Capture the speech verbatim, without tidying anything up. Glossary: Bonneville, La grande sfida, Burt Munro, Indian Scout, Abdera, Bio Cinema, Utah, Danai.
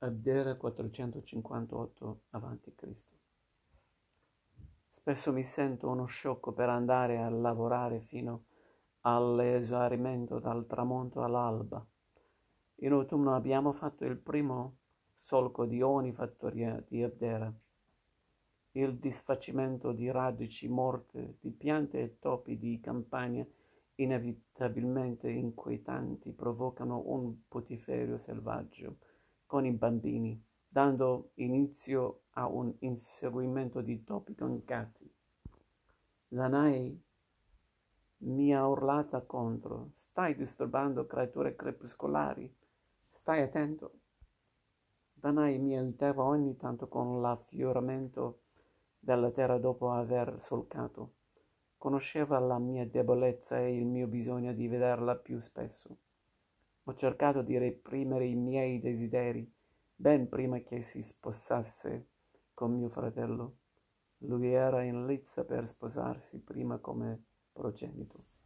Abdera quattrocentocinquantotto avanti Cristo Spesso mi sento uno sciocco per andare a lavorare fino all'esaurimento, dal tramonto all'alba. In autunno abbiamo fatto il primo solco di ogni fattoria di Abdera. Il disfacimento di radici morte, di piante e topi di campagna inevitabilmente inquietanti provocano un putiferio selvaggio con i bambini, dando inizio a un inseguimento di topi con gatti. Danai mi ha urlata contro: stai disturbando creature crepuscolari, stai attento. Danai mi aiutava ogni tanto con l'affioramento della terra dopo aver solcato. Conosceva la mia debolezza e il mio bisogno di vederla più spesso. Ho cercato di reprimere i miei desideri ben prima che si sposasse con mio fratello. Lui era in lizza per sposarsi prima come progenito.